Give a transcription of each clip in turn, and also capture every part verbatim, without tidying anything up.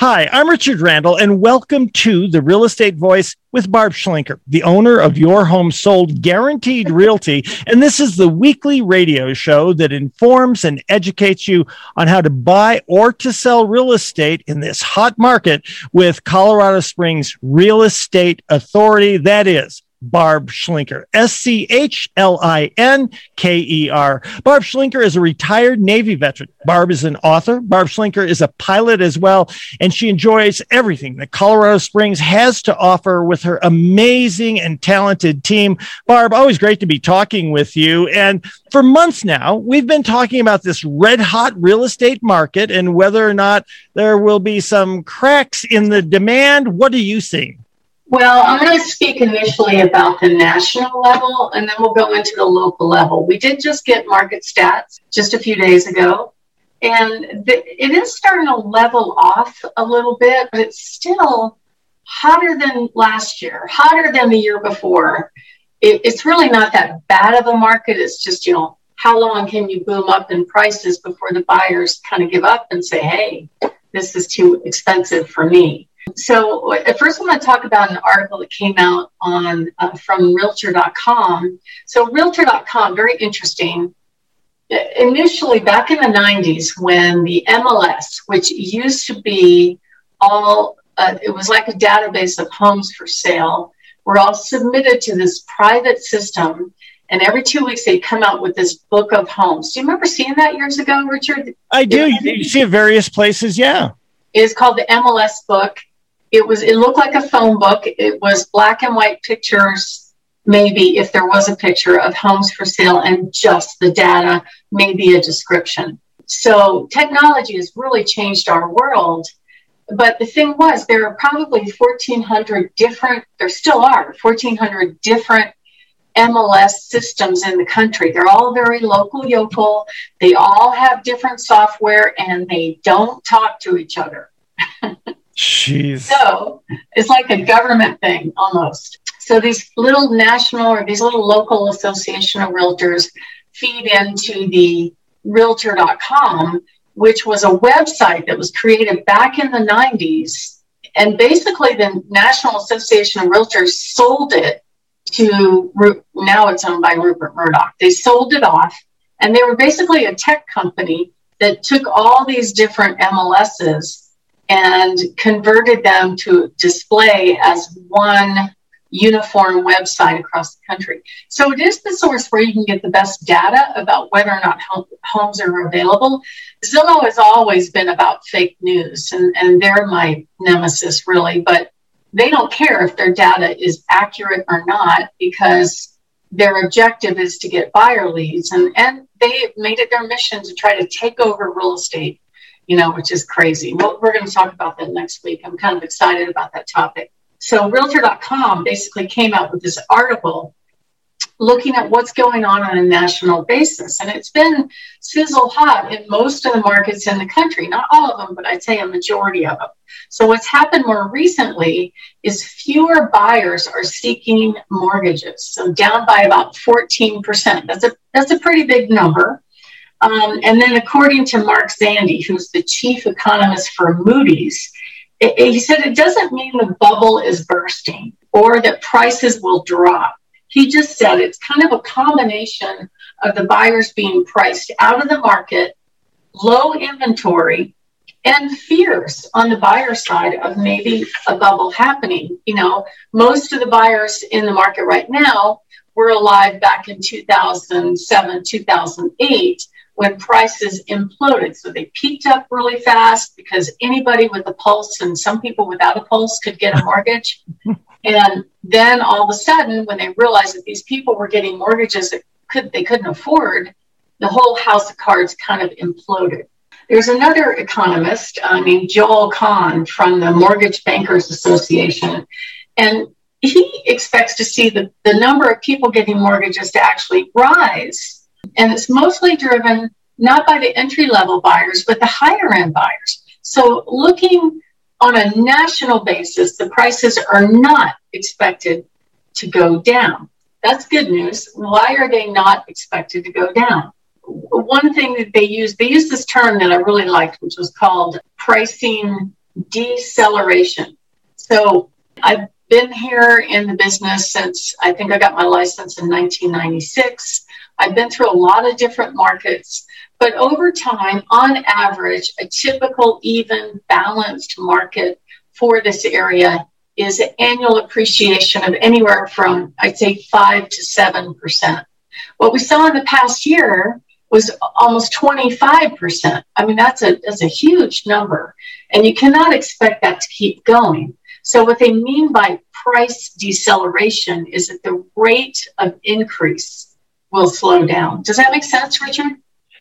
Hi, I'm Richard Randall, and welcome to The Real Estate Voice with Barb Schlinker, the owner of Your Home Sold Guaranteed Realty. And this is the weekly radio show that informs and educates you on how to buy or to sell real estate in this hot market with Colorado Springs Real Estate Authority. That is Barb Schlinker, S C H L I N K E R. Barb Schlinker is a retired Navy veteran. Barb is an author. Barb Schlinker is a pilot as well, and she enjoys everything that Colorado Springs has to offer with her amazing and talented team. Barb, always great to be talking with you. And for months now, we've been talking about this red-hot real estate market and whether or not there will be some cracks in the demand. What do you see? Well, I'm going to speak initially about the national level, and then we'll go into the local level. We did just get market stats just a few days ago, and the, it is starting to level off a little bit, but it's still hotter than last year, hotter than the year before. It, it's really not that bad of a market. It's just, you know, how long can you boom up in prices before the buyers kind of give up and say, hey, this is too expensive for me. So at first, I'm going to talk about an article that came out on uh, from Realtor dot com. So Realtor dot com, very interesting. Initially, back in the nineties, when the M L S, which used to be all, uh, it was like a database of homes for sale, were all submitted to this private system. And every two weeks, they come out with this book of homes. Do you remember seeing that years ago, Richard? I do. You, you see it various places, yeah. It's called the M L S book. It was. It looked like a phone book. It was black and white pictures, maybe, if there was a picture of homes for sale and just the data, maybe a description. So technology has really changed our world. But the thing was, there are probably fourteen hundred different, there still are fourteen hundred different M L S systems in the country. They're all very local yokel. They all have different software, and they don't talk to each other. Jeez. So it's like a government thing almost. So these little national or these little local association of realtors feed into the Realtor dot com, which was a website that was created back in the nineties. And basically the National Association of Realtors sold it to, now it's owned by Rupert Murdoch. They sold it off, and they were basically a tech company that took all these different M L S's and converted them to display as one uniform website across the country. So it is the source where you can get the best data about whether or not home, homes are available. Zillow has always been about fake news, and, and they're my nemesis, really. But they don't care if their data is accurate or not, because their objective is to get buyer leads. And, and they made it their mission to try to take over real estate, you know, which is crazy. Well, we're going to talk about that next week. I'm kind of excited about that topic. So Realtor dot com basically came out with this article looking at what's going on on a national basis. And it's been sizzle hot in most of the markets in the country. Not all of them, but I'd say a majority of them. So what's happened more recently is fewer buyers are seeking mortgages. So down by about fourteen percent. That's a, that's a pretty big number. Um, and then according to Mark Zandi, who's the chief economist for Moody's, it, it, he said it doesn't mean the bubble is bursting or that prices will drop. He just said it's kind of a combination of the buyers being priced out of the market, low inventory, and fears on the buyer side of maybe a bubble happening. You know, most of the buyers in the market right now were alive back in two thousand seven, two thousand eight, when prices imploded. So they peaked up really fast because anybody with a pulse, and some people without a pulse, could get a mortgage. And then all of a sudden, when they realized that these people were getting mortgages that could, they couldn't afford, the whole house of cards kind of imploded. There's another economist uh, named Joel Kahn from the Mortgage Bankers Association, and he expects to see the, the number of people getting mortgages to actually rise. And it's mostly driven not by the entry-level buyers, but the higher-end buyers. So looking on a national basis, the prices are not expected to go down. That's good news. Why are they not expected to go down? One thing that they use, they use this term that I really liked, which was called pricing deceleration. So I've been here in the business since I think I got my license in nineteen ninety-six. I've been through a lot of different markets, but over time, on average, a typical, even, balanced market for this area is an annual appreciation of anywhere from, I'd say, five to seven percent. What we saw in the past year was almost twenty-five percent. I mean, that's a that's a huge number, and you cannot expect that to keep going. So what they mean by price deceleration is that the rate of increase will slow down. Does that make sense, Richard?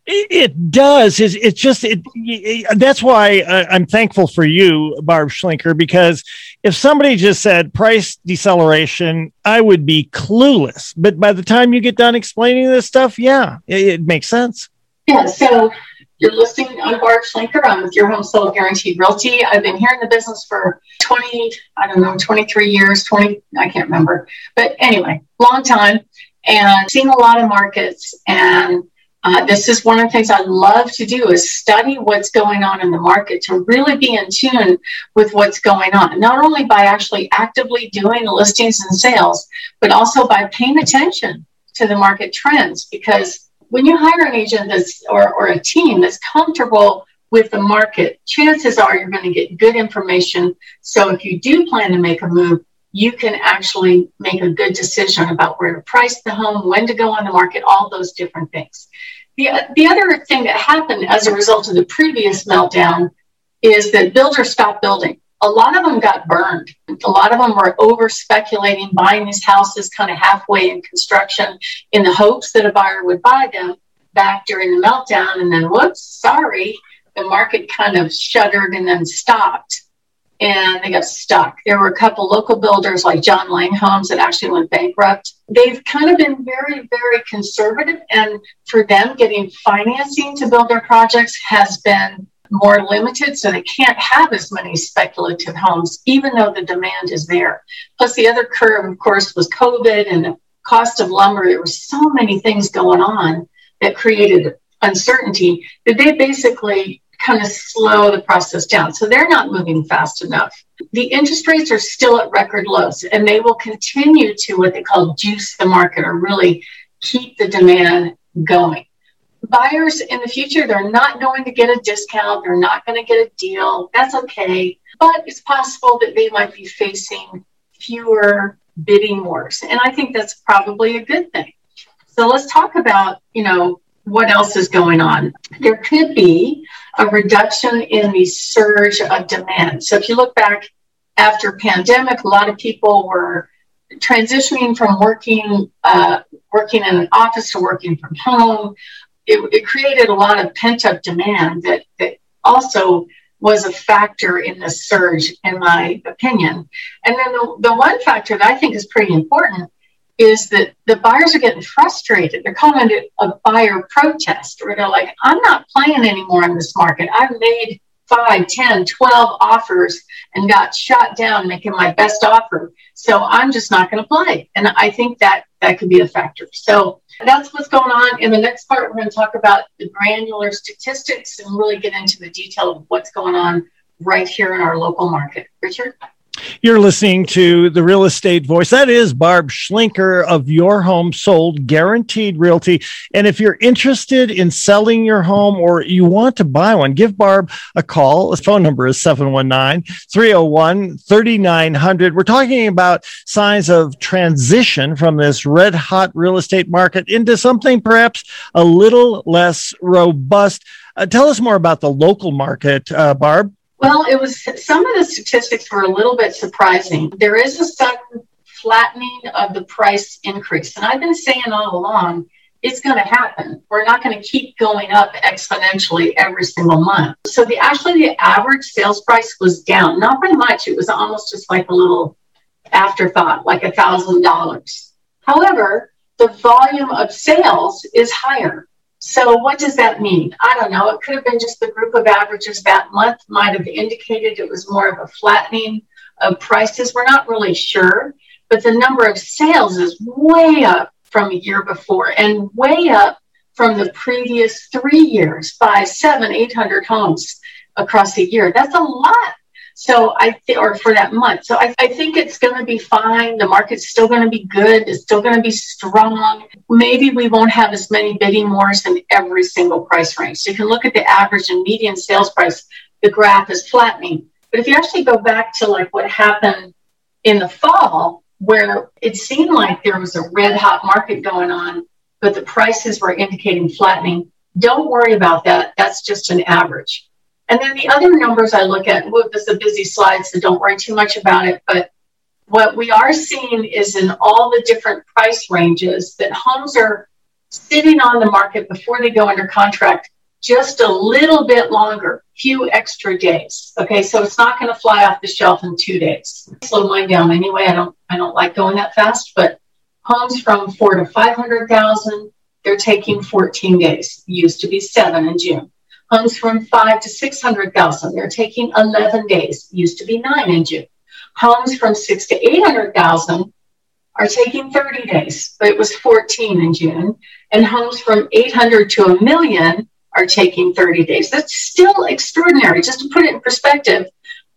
It does. It's, it's just, it, it, that's why I'm thankful for you, Barb Schlinker, because if somebody just said price deceleration, I would be clueless. But by the time you get done explaining this stuff, yeah, it, it makes sense. Yeah. So you're listening. I'm Barb Schlinker. I'm with Your Home Sold Guaranteed Realty. I've been here in the business for twenty, I don't know, twenty-three years, twenty, I can't remember. But anyway, long time and seen a lot of markets, and Uh, this is one of the things I love to do is study what's going on in the market to really be in tune with what's going on, not only by actually actively doing the listings and sales, but also by paying attention to the market trends. Because when you hire an agent that's, or, or a team that's comfortable with the market, chances are you're going to get good information. So if you do plan to make a move, you can actually make a good decision about where to price the home, when to go on the market, all those different things. The, the other thing that happened as a result of the previous meltdown is that builders stopped building. A lot of them got burned. A lot of them were over-speculating, buying these houses kind of halfway in construction in the hopes that a buyer would buy them back during the meltdown. And then, whoops, sorry, the market kind of shuddered and then stopped. And they got stuck. There were a couple local builders like John Lang Homes that actually went bankrupt. They've kind of been very, very conservative. And for them, getting financing to build their projects has been more limited. So they can't have as many speculative homes, even though the demand is there. Plus, the other curve, of course, was COVID and the cost of lumber. There were so many things going on that created uncertainty that they basically kind of slow the process down. So they're not moving fast enough. The interest rates are still at record lows, and they will continue to what they call juice the market, or really keep the demand going. Buyers in the future, they're not going to get a discount. They're not going to get a deal. That's okay. But it's possible that they might be facing fewer bidding wars. And I think that's probably a good thing. So let's talk about, you know, what else is going on. There could be a reduction in the surge of demand. So if you look back after pandemic, a lot of people were transitioning from working uh, working in an office to working from home. It, it created a lot of pent-up demand that, that also was a factor in the surge, in my opinion. And then the, the one factor that I think is pretty important is that the buyers are getting frustrated. They're calling it a buyer protest, where they're like, I'm not playing anymore in this market. I've made five, ten, twelve offers and got shot down making my best offer. So I'm just not going to play. And I think that that could be a factor. So that's what's going on. In the next part, we're going to talk about the granular statistics and really get into the detail of what's going on right here in our local market. Richard? You're listening to The Real Estate Voice. That is Barb Schlinker of Your Home Sold Guaranteed Realty. And if you're interested in selling your home or you want to buy one, give Barb a call. His phone number is seven one nine, three oh one, three nine zero zero. We're talking about signs of transition from this red-hot real estate market into something perhaps a little less robust. Uh, tell us more about the local market, uh, Barb. Well, it was, some of the statistics were a little bit surprising. There is a sudden flattening of the price increase. And I've been saying all along, it's going to happen. We're not going to keep going up exponentially every single month. So the actually the average sales price was down. Not by much. It was almost just like a little afterthought, like one thousand dollars. However, the volume of sales is higher. So what does that mean? I don't know. It could have been just the group of averages that month might have indicated it was more of a flattening of prices. We're not really sure, but the number of sales is way up from a year before and way up from the previous three years by seven, eight hundred homes across the year. That's a lot. So I th- or for that month. So I, I think it's going to be fine. The market's still going to be good. It's still going to be strong. Maybe we won't have as many bidding wars in every single price range. So you can look at the average and median sales price. The graph is flattening. But if you actually go back to like what happened in the fall, where it seemed like there was a red hot market going on, but the prices were indicating flattening, don't worry about that. That's just an average. And then the other numbers I look at, well, this is a busy slide, so don't worry too much about it. But what we are seeing is in all the different price ranges that homes are sitting on the market before they go under contract just a little bit longer, few extra days. Okay, so it's not going to fly off the shelf in two days. Slow mine down anyway. I don't, I don't like going that fast, but homes from four to five hundred thousand, they're taking fourteen days. Used to be seven in June. Homes from five to six hundred thousand, they're taking eleven days. Used to be nine in June. Homes from six to eight hundred thousand are taking thirty days, but it was fourteen in June. And homes from eight hundred to a million are taking thirty days. That's still extraordinary. Just to put it in perspective,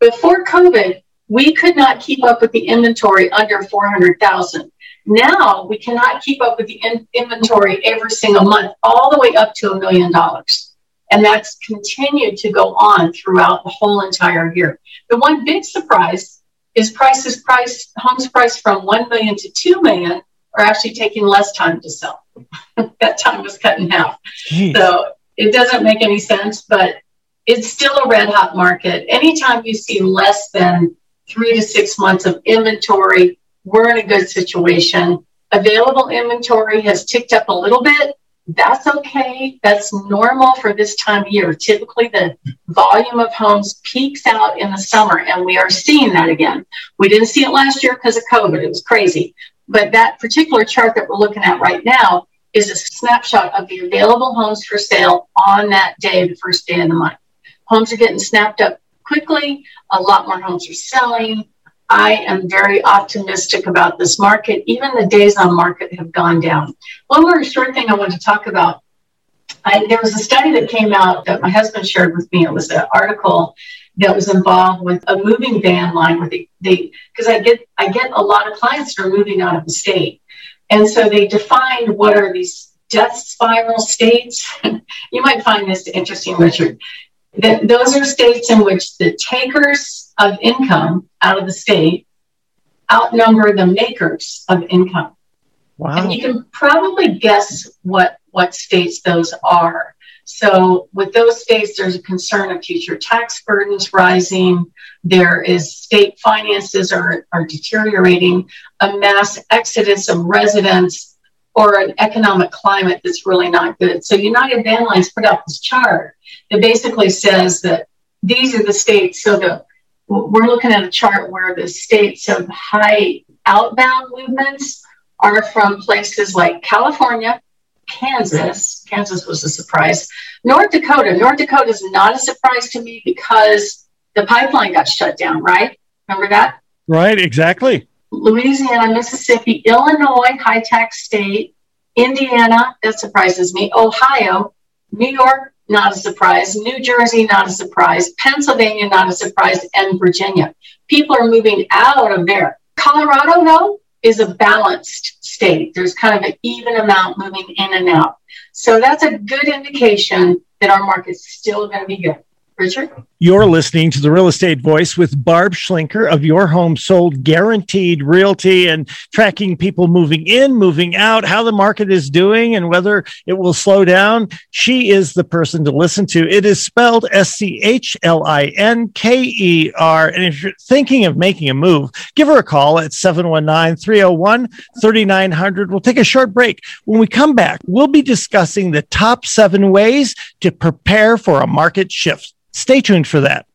before COVID, we could not keep up with the inventory under four hundred thousand. Now we cannot keep up with the in- inventory every single month, all the way up to a million dollars. And that's continued to go on throughout the whole entire year. The one big surprise is prices price homes priced from one million dollars to two million dollars are actually taking less time to sell. That time was cut in half. Jeez. So it doesn't make any sense, but it's still a red hot market. Anytime you see less than three to six months of inventory, we're in a good situation. Available inventory has ticked up a little bit. That's okay. That's normal for this time of year. Typically, the volume of homes peaks out in the summer, and we are seeing that again. We didn't see it last year because of COVID. It was crazy. But that particular chart that we're looking at right now is a snapshot of the available homes for sale on that day, the first day of the month. Homes are getting snapped up quickly. A lot more homes are selling. I am very optimistic about this market. Even the days on market have gone down. One more short thing I want to talk about. I, there was a study that came out that my husband shared with me. It was an article that was involved with a moving van line. With the because I get I get a lot of clients who are moving out of the state, and so they defined what are these death spiral states. You might find this interesting, Richard. That those are states in which the takers of income out of the state outnumber the makers of income. Wow. And you can probably guess what, what states those are. So with those states, there's a concern of future tax burdens rising. There is state finances are, are deteriorating, a mass exodus of residents, or an economic climate that's really not good. So United Bandlines put out this chart that basically says that these are the states. So the, we're looking at a chart where the states of high outbound movements are from places like California, Kansas. Kansas was a surprise. North Dakota. North Dakota is not a surprise to me because the pipeline got shut down, right? Remember that? Right, exactly. Louisiana, Mississippi, Illinois, high-tax state, Indiana, that surprises me, Ohio, New York, not a surprise, New Jersey, not a surprise, Pennsylvania, not a surprise, and Virginia. People are moving out of there. Colorado, though, is a balanced state. There's kind of an even amount moving in and out. So that's a good indication that our market's still going to be good. Richard? You're listening to The Real Estate Voice with Barb Schlinker of Your Home Sold Guaranteed Realty, and tracking people moving in, moving out, how the market is doing, and whether it will slow down. She is the person to listen to. It is spelled S C H L I N K E R. And if you're thinking of making a move, give her a call at seven one nine, three oh one, three nine zero zero. We'll take a short break. When we come back, we'll be discussing the top seven ways to prepare for a market shift. Stay tuned for that.